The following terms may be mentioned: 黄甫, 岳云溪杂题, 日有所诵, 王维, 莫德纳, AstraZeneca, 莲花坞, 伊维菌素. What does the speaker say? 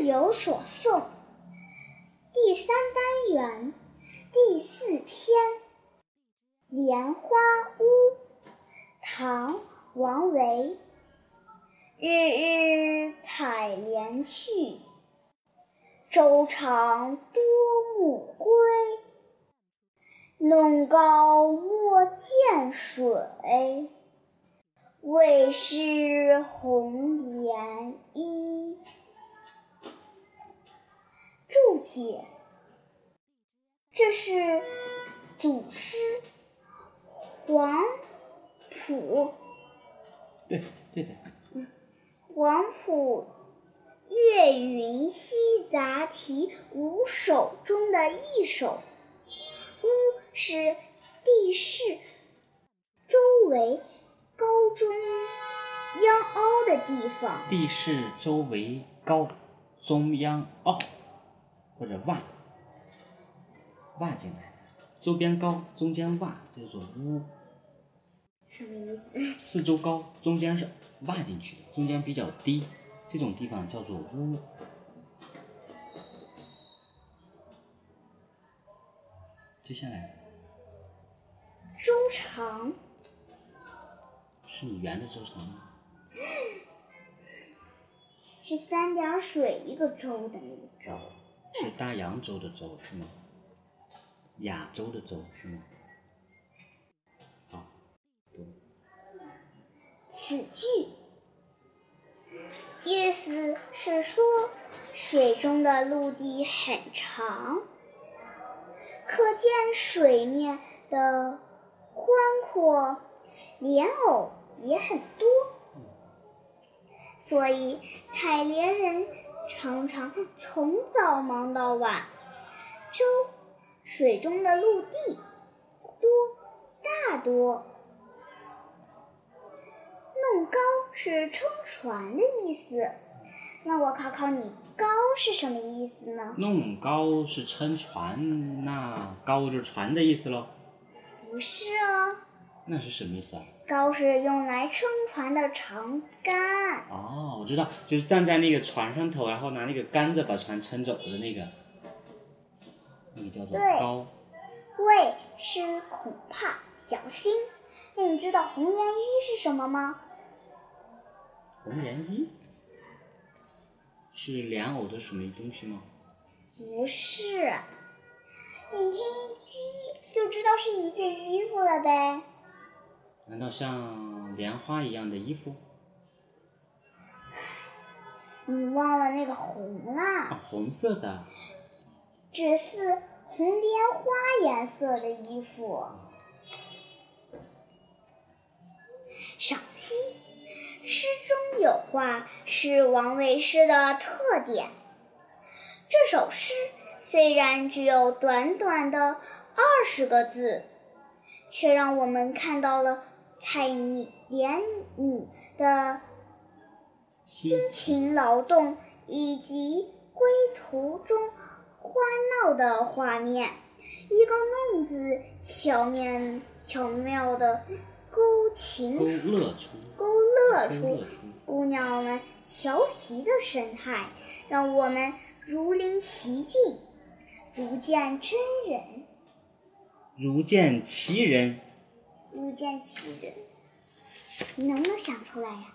日有所诵第三单元第四篇《莲花坞》唐·王维。日日采莲去，洲长多暮归。弄篙莫溅水，为是红颜衣。注解：这是祖师黄甫，对的。黄甫《岳云溪杂题》五首中的一首。坞是地势周围高中央凹的地方，地势周围高中央凹，或者挖进来，周边高中间挖叫做坞。什么意思？四周高中间是挖进去的，中间比较低，这种地方叫做坞。接下来，周长是你圆的周长吗？是三点水一个周的那个周，是大洋洲的洲是吗？亚洲的洲是吗？好，对。此句意思是说，水中的陆地很长，可见水面的宽阔，莲藕也很多，所以采莲人常常从早忙到晚。洲，水中的陆地，多，大多。弄篙是撑船的意思，那我考考你，篙是什么意思呢？弄篙是撑船，那篙就是船的意思咯？不是哦。那是什么意思啊？篙是用来撑船的长杆。哦，我知道，就是站在那个船上头，然后拿那个杆子把船撑走的那个，叫做篙。畏是恐怕、小心。那你知道红颜衣是什么吗？红颜衣是莲藕的什么东西吗？不是，你听衣就知道是一件衣服了呗。难道像莲花一样的衣服？你忘了那个红啦。啊，红色的，只是红莲花颜色的衣服。赏析：诗中有画是王维诗的特点。这首诗虽然只有短短的20个字，却让我们看到了采莲女的辛勤劳动以及归途中欢闹的画面。一个弄字巧妙的勾勒出姑娘们调皮的神态，让我们如临其境，如见其人。你能不能想出来呀？